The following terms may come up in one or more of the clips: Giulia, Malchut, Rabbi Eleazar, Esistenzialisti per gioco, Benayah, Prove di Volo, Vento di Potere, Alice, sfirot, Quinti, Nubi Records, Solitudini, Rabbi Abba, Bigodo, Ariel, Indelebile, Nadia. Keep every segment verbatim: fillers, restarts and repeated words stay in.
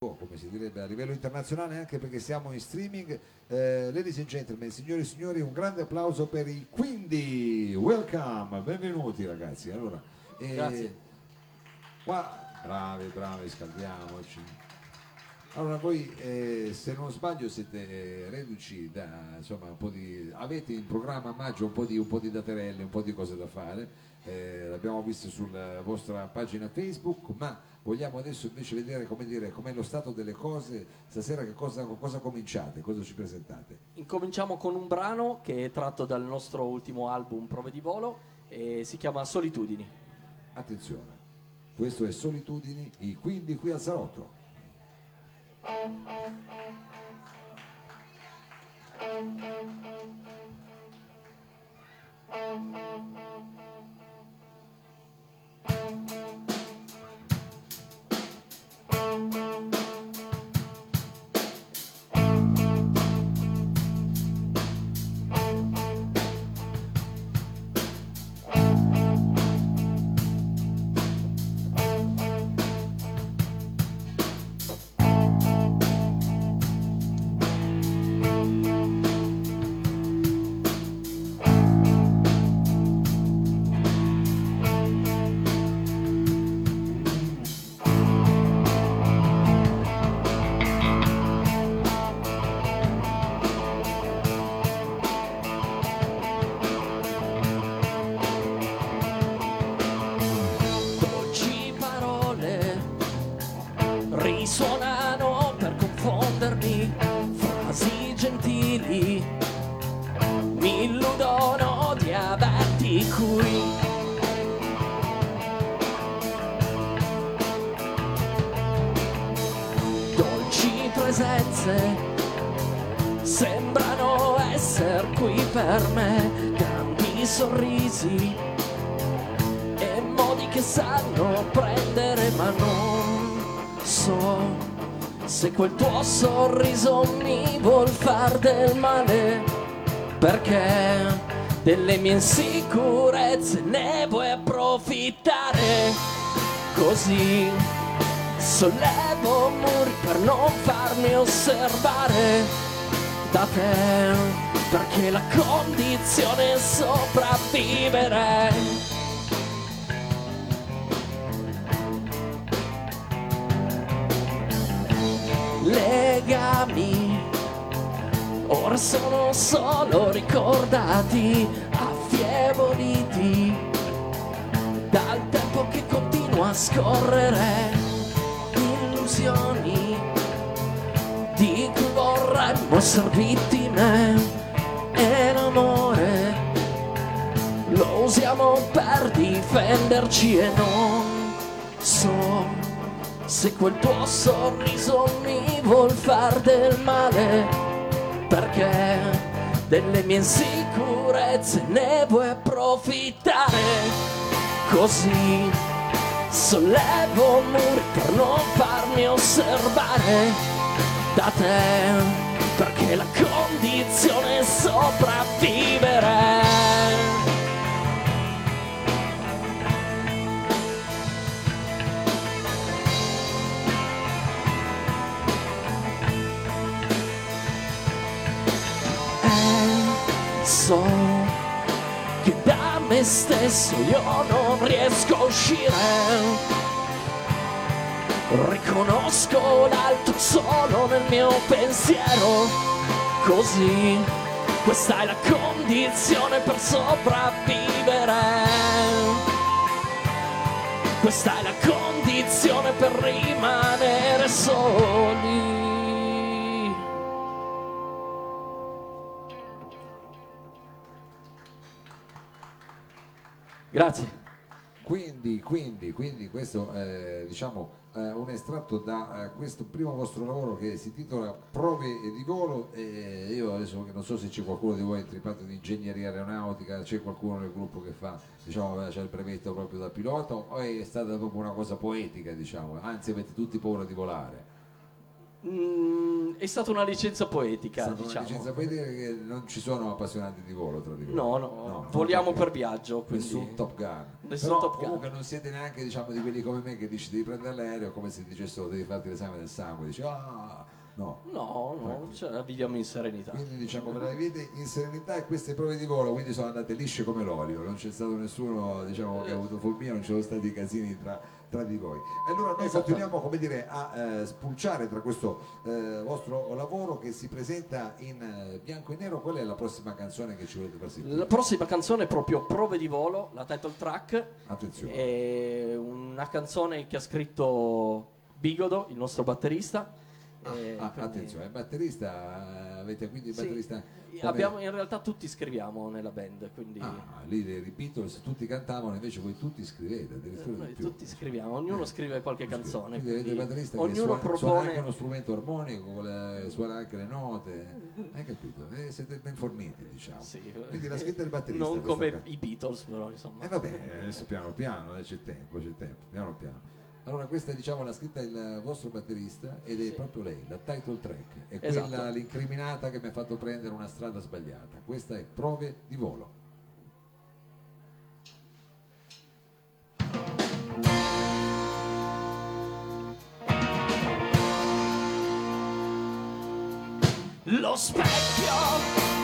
come si direbbe a livello internazionale, anche perché siamo in streaming. eh, ladies and gentlemen, signori e signori, un grande applauso per i Quinti. Welcome, benvenuti ragazzi. Allora, eh, grazie qua, bravi bravi, scaldiamoci. Allora voi, eh, se non sbaglio, siete reduci da, insomma, un po' di, avete in programma a maggio un po' di, un po' di daterelle, un po' di cose da fare. Eh, l'abbiamo visto sulla vostra pagina Facebook, ma vogliamo adesso invece vedere, come dire, com'è lo stato delle cose stasera, che cosa, cosa cominciate, cosa ci presentate. Incominciamo con un brano che è tratto dal nostro ultimo album Prove di Volo e si chiama Solitudini. Attenzione, questo è Solitudini, i Quindi qui al Salotto. Suonano per confondermi, frasi gentili mi illudono di averti qui. Dolci presenze sembrano esser qui per me, grandi sorrisi e modi che sanno prendere, ma non so se quel tuo sorriso mi vuol far del male, perché delle mie insicurezze ne vuoi approfittare. Così sollevo muri per non farmi osservare da te, perché la condizione è sopravvivere. Legami ora sono solo ricordati, affievoliti dal tempo che continua a scorrere, illusioni di cui vorremmo essere vittime, e l'amore lo usiamo per difenderci, e non so se quel tuo sorriso mi vuol far del male, perché delle mie insicurezze ne vuoi approfittare. Così sollevo muri per non farmi osservare da te, perché la condizione è sopravvivere. So che da me stesso io non riesco a uscire, riconosco l'altro solo nel mio pensiero. Così questa è la condizione per sopravvivere, questa è la condizione per rimanere soli. Grazie. Quindi, quindi, quindi questo è, diciamo, è un estratto da uh, questo primo vostro lavoro che si intitola Prove di Volo. E io adesso non so se c'è qualcuno di voi intripato di ingegneria aeronautica, c'è qualcuno nel gruppo che fa, diciamo, c'è il brevetto proprio da pilota, o è stata proprio una cosa poetica, diciamo, anzi avete tutti paura di volare? Mm, è stata una licenza poetica, è stata diciamo. Una licenza poetica che non ci sono appassionati di volo, tra di voi. No, no, no, voliamo per viaggio, quindi nessun Top Gun. Nessun Però, Top comunque Gun. Non siete neanche, diciamo, di quelli come me che dici devi prendere l'aereo come se dicessero devi farti l'esame del sangue, dici ah, no. No, no, ce la viviamo in serenità. Quindi diciamo ve la vivete in serenità e queste prove di volo quindi sono andate lisce come l'olio, non c'è stato nessuno, diciamo, che ha avuto folmia, non ci sono stati casini tra tra di voi. Allora noi esatto. continuiamo, come dire, a eh, spulciare tra questo eh, vostro lavoro che si presenta in eh, bianco e nero. Qual è la prossima canzone che ci volete far sentire? La prossima canzone è proprio Prove di Volo, la title track. Attenzione. È una canzone che ha scritto Bigodo, il nostro batterista. Ah, eh, ah, quindi... Attenzione, è batterista, avete quindi il batterista? Sì, abbiamo, in realtà tutti scriviamo nella band, quindi... Ah, lì dei Beatles tutti cantavano, invece voi tutti scrivete, addirittura eh, noi più. Tutti scriviamo, ognuno eh, scrive qualche canzone. Quindi avete il batterista ognuno che suona, propone... suona anche uno strumento armonico, le, suona anche le note, hai capito? Eh, siete ben forniti, diciamo. Sì, quindi la scritta del batterista. Non come can... i Beatles, però, insomma. E eh, va bene, adesso piano piano, eh, c'è tempo, c'è tempo, piano piano. Allora questa è, diciamo, la scritta del vostro batterista ed è sì. proprio lei, la title track, è esatto. quella l'incriminata che mi ha fatto prendere una strada sbagliata. Questa è Prove di Volo. Lo specchio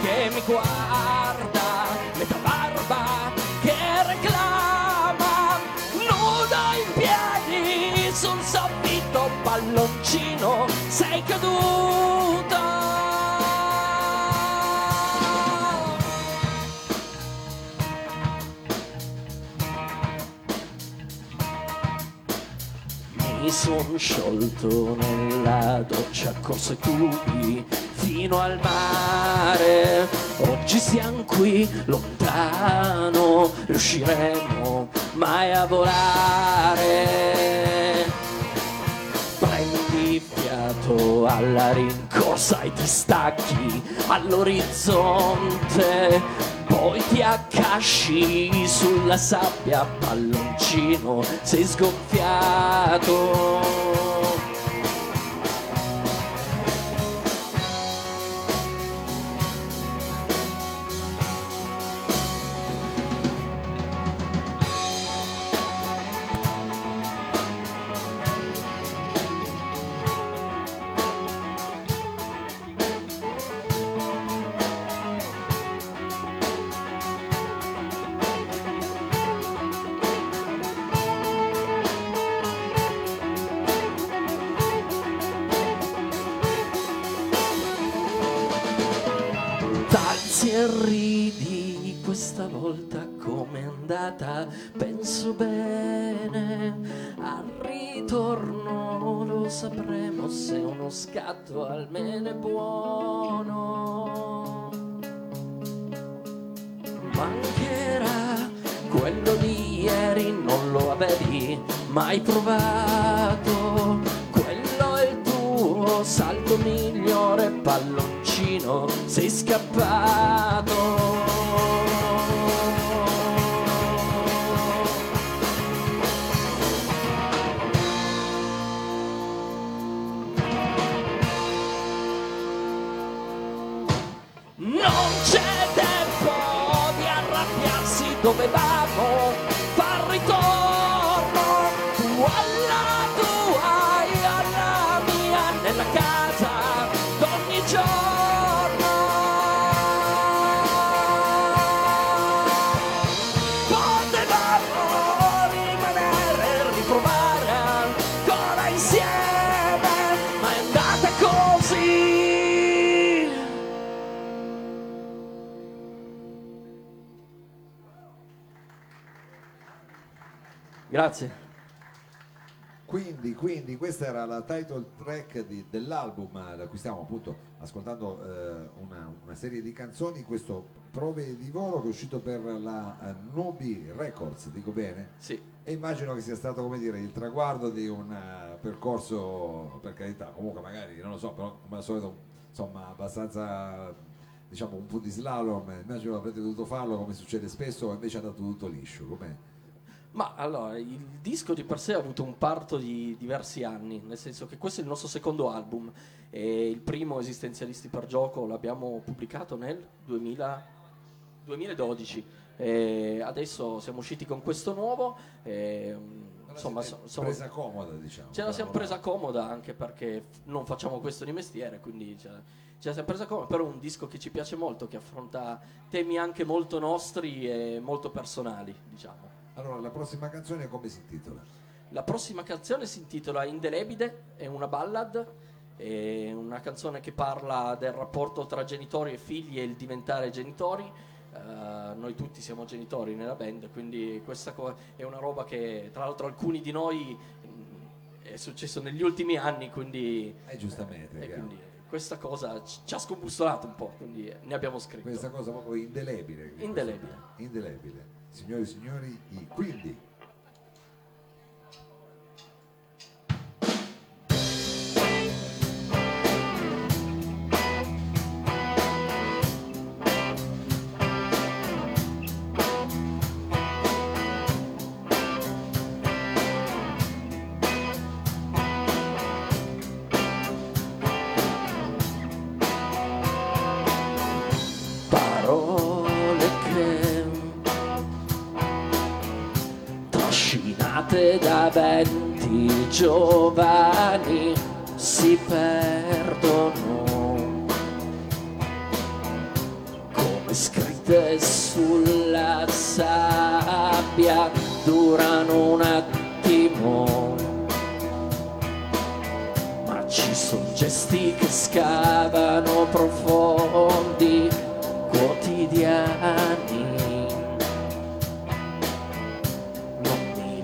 che mi guarda, metà barba che reclama, nuda in piedi sul soffitto, palloncino, sei caduto. Mi son sciolto nella doccia a corso ai tubi fino al mare. Oggi siamo qui, lontano, riusciremo mai a volare. Alla rincorsa e ti stacchi all'orizzonte, poi ti accasci sulla sabbia, palloncino, sei sgonfiato. E ridi, questa volta com'è andata? Penso bene, al ritorno lo sapremo se uno scatto almeno è buono. Mancherà quello di ieri, non lo avevi mai provato. Quello è il tuo salto migliore, pallone. Sei scappato. Non c'è tempo di arrabbiarsi, dovevamo far ritorno. Tu alla tua, io alla mia, nella casa d'ogni giorno. Grazie. Quindi, quindi questa era la title track di, dell'album da cui stiamo appunto ascoltando eh, una, una serie di canzoni, questo Prove di Volo che è uscito per la uh, Nubi Records, dico bene? Sì. E immagino che sia stato, come dire, il traguardo di un uh, percorso, per carità, comunque magari, non lo so, però come al solito, insomma, abbastanza... diciamo un po' di slalom, immagino avrete dovuto farlo come succede spesso, invece è andato tutto liscio, com'è? Ma allora, il disco di per sé ha avuto un parto di diversi anni, nel senso che questo è il nostro secondo album e il primo, Esistenzialisti per gioco, l'abbiamo pubblicato nel duemila, duemiladodici e adesso siamo usciti con questo nuovo e, insomma, so, so, presa comoda, diciamo. Ce la siamo presa comoda anche perché f- non facciamo questo di mestiere, quindi ce la, ce la siamo presa comoda, però è un disco che ci piace molto, che affronta temi anche molto nostri e molto personali, diciamo. Allora, la prossima canzone come si intitola? La prossima canzone si intitola Indelebile, è una ballad, è una canzone che parla del rapporto tra genitori e figli e il diventare genitori. Uh, noi tutti siamo genitori nella band, quindi questa co- è una roba che tra l'altro alcuni di noi mh, è successo negli ultimi anni, quindi eh, giustamente, eh, e quindi questa cosa ci, ci ha scombussolato un po', quindi ne abbiamo scritto questa cosa proprio indelebile indelebile indelebile Signori e signori, i Quinti. Da venti giovani si perdono come scritte sulla sabbia, durano un attimo, ma ci sono gesti che scavano profondi quotidiani,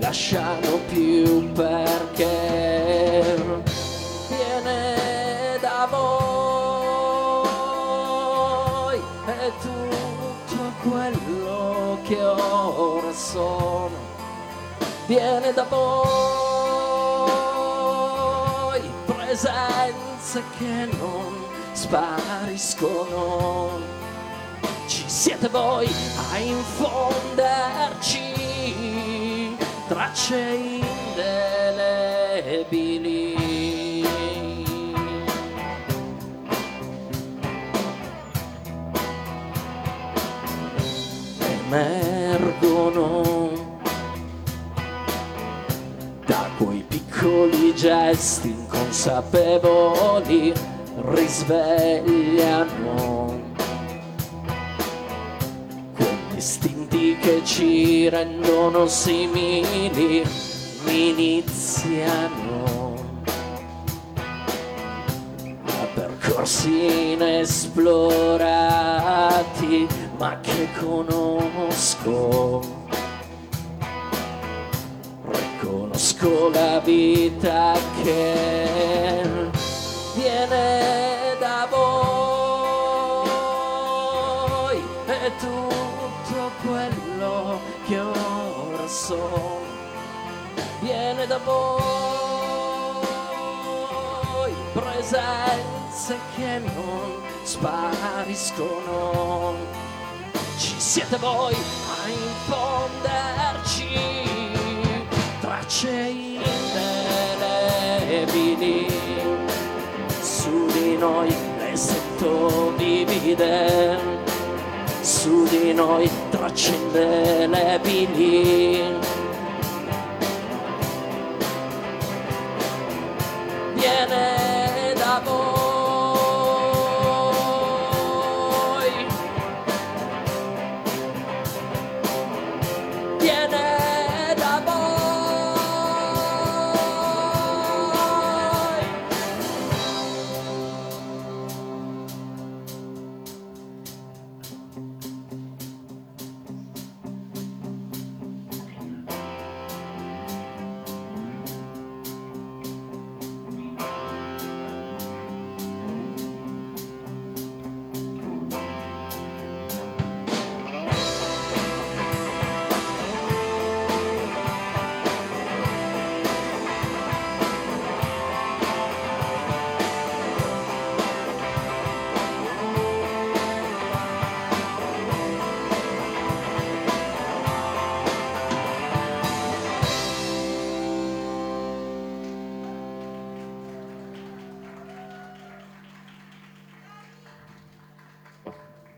lasciano più perché viene da voi e tutto quello che ora sono viene da voi, presenze che non spariscono, ci siete voi a infonderci tracce indelebili. Emergono da quei piccoli gesti inconsapevoli, risvegliano istinti che ci rendono simili, miniziano a percorsi inesplorati, ma che conosco, riconosco la vita che viene da voi e tu quello che ora sono viene da voi, presenze che non spariscono, ci siete voi a infonderci tracce indelebili, su di noi l'esetto divide, su di noi tracce indelebili. Viene da voi, viene da voi.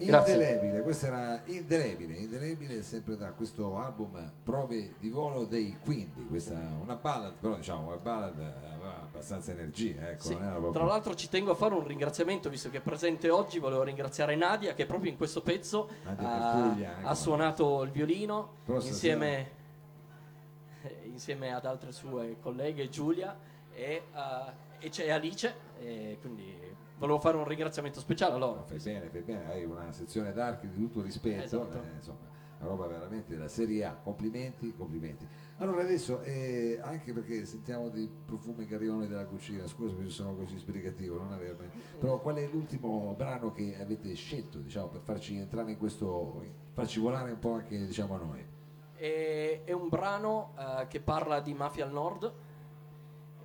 Indelebile, questo era Indelebile, Indelebile sempre da questo album Prove di Volo dei Quinti. Questa una ballad, però diciamo una ballad aveva abbastanza energia, ecco, sì. non era proprio... Tra l'altro ci tengo a fare un ringraziamento, visto che è presente oggi, volevo ringraziare Nadia che proprio in questo pezzo ha, Giulia, ha suonato il violino insieme, insieme ad altre sue colleghe, Giulia e, uh, e c'è Alice, e quindi volevo fare un ringraziamento speciale a loro. No, fai bene, fai bene, hai una sezione d'archi di tutto rispetto, esatto. eh, insomma, una roba veramente della serie A, complimenti, complimenti. Allora adesso, eh, anche perché sentiamo dei profumi che arrivano dalla cucina, scusami se sono così esplicativo, non avermi, però qual è l'ultimo brano che avete scelto, diciamo, per farci entrare in questo, farci volare un po' anche, diciamo, a noi? È, è un brano uh, che parla di mafia al nord,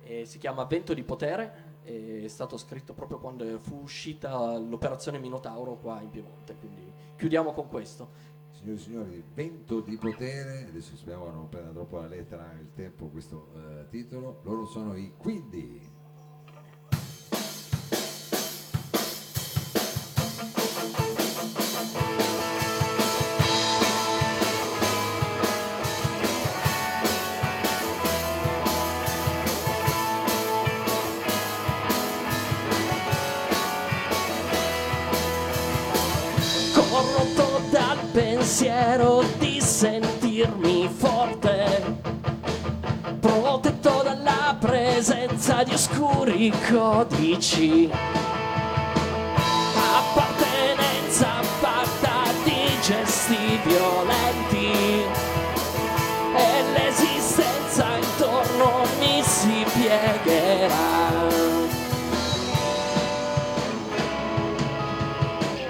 e si chiama Vento di Potere. È stato scritto proprio quando fu uscita l'operazione Minotauro qua in Piemonte, quindi chiudiamo con questo. Signori e signori, Vento di Potere, adesso speriamo che non prenda troppo alla lettera il tempo questo eh, titolo, loro sono i Quinti. Pensiero di sentirmi forte, protetto dalla presenza di oscuri codici, appartenenza fatta di gesti violenti, e l'esistenza intorno mi si piegherà.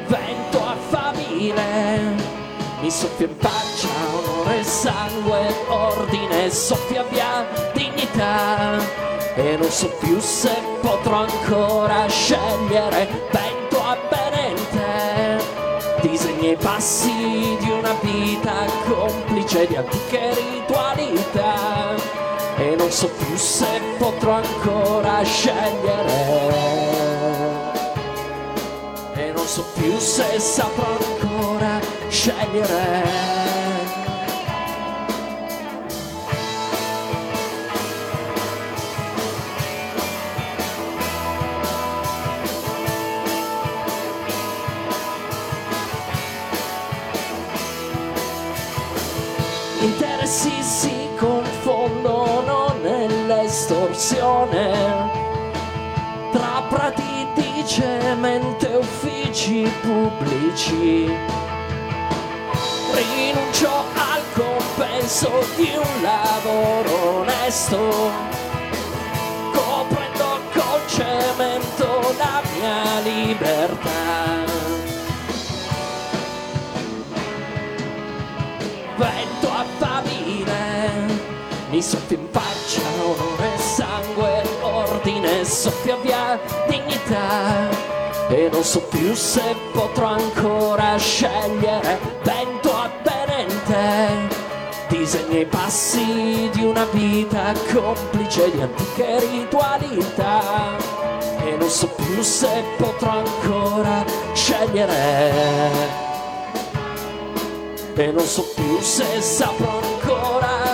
Vento affabile mi soffia in faccia, onore, sangue, ordine, soffia via dignità, e non so più se potrò ancora scegliere. Vento avvenente disegna i passi di una vita complice di antiche ritualità, e non so più se potrò ancora scegliere. E non so più se saprò ancora scegliere. Interessi si confondono nell'estorsione, tra pratiche cemente, uffici pubblici. Rinuncio al compenso di un lavoro onesto, coprendo col cemento la mia libertà. Vento affabile mi soffia in faccia, onore, sangue, ordine, soffia via dignità, e non so più se potrò ancora scegliere. Vento avvenente disegna i passi di una vita complice di antiche ritualità, e non so più se potrò ancora scegliere. E non so più se saprò ancora.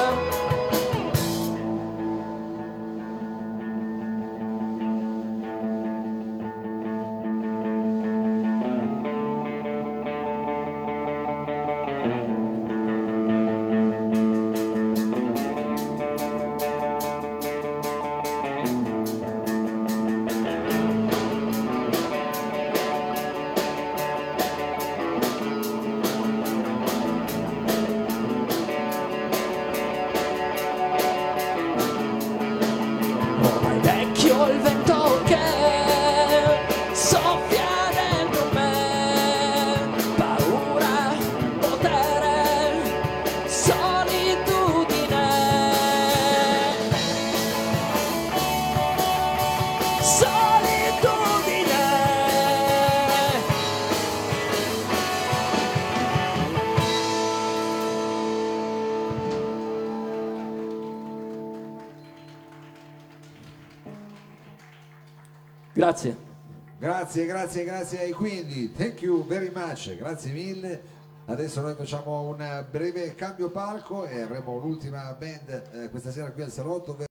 Grazie. Grazie, grazie, grazie ai Quinti, thank you very much, grazie mille. Adesso noi facciamo un breve cambio palco e avremo l'ultima band eh, questa sera qui al salotto.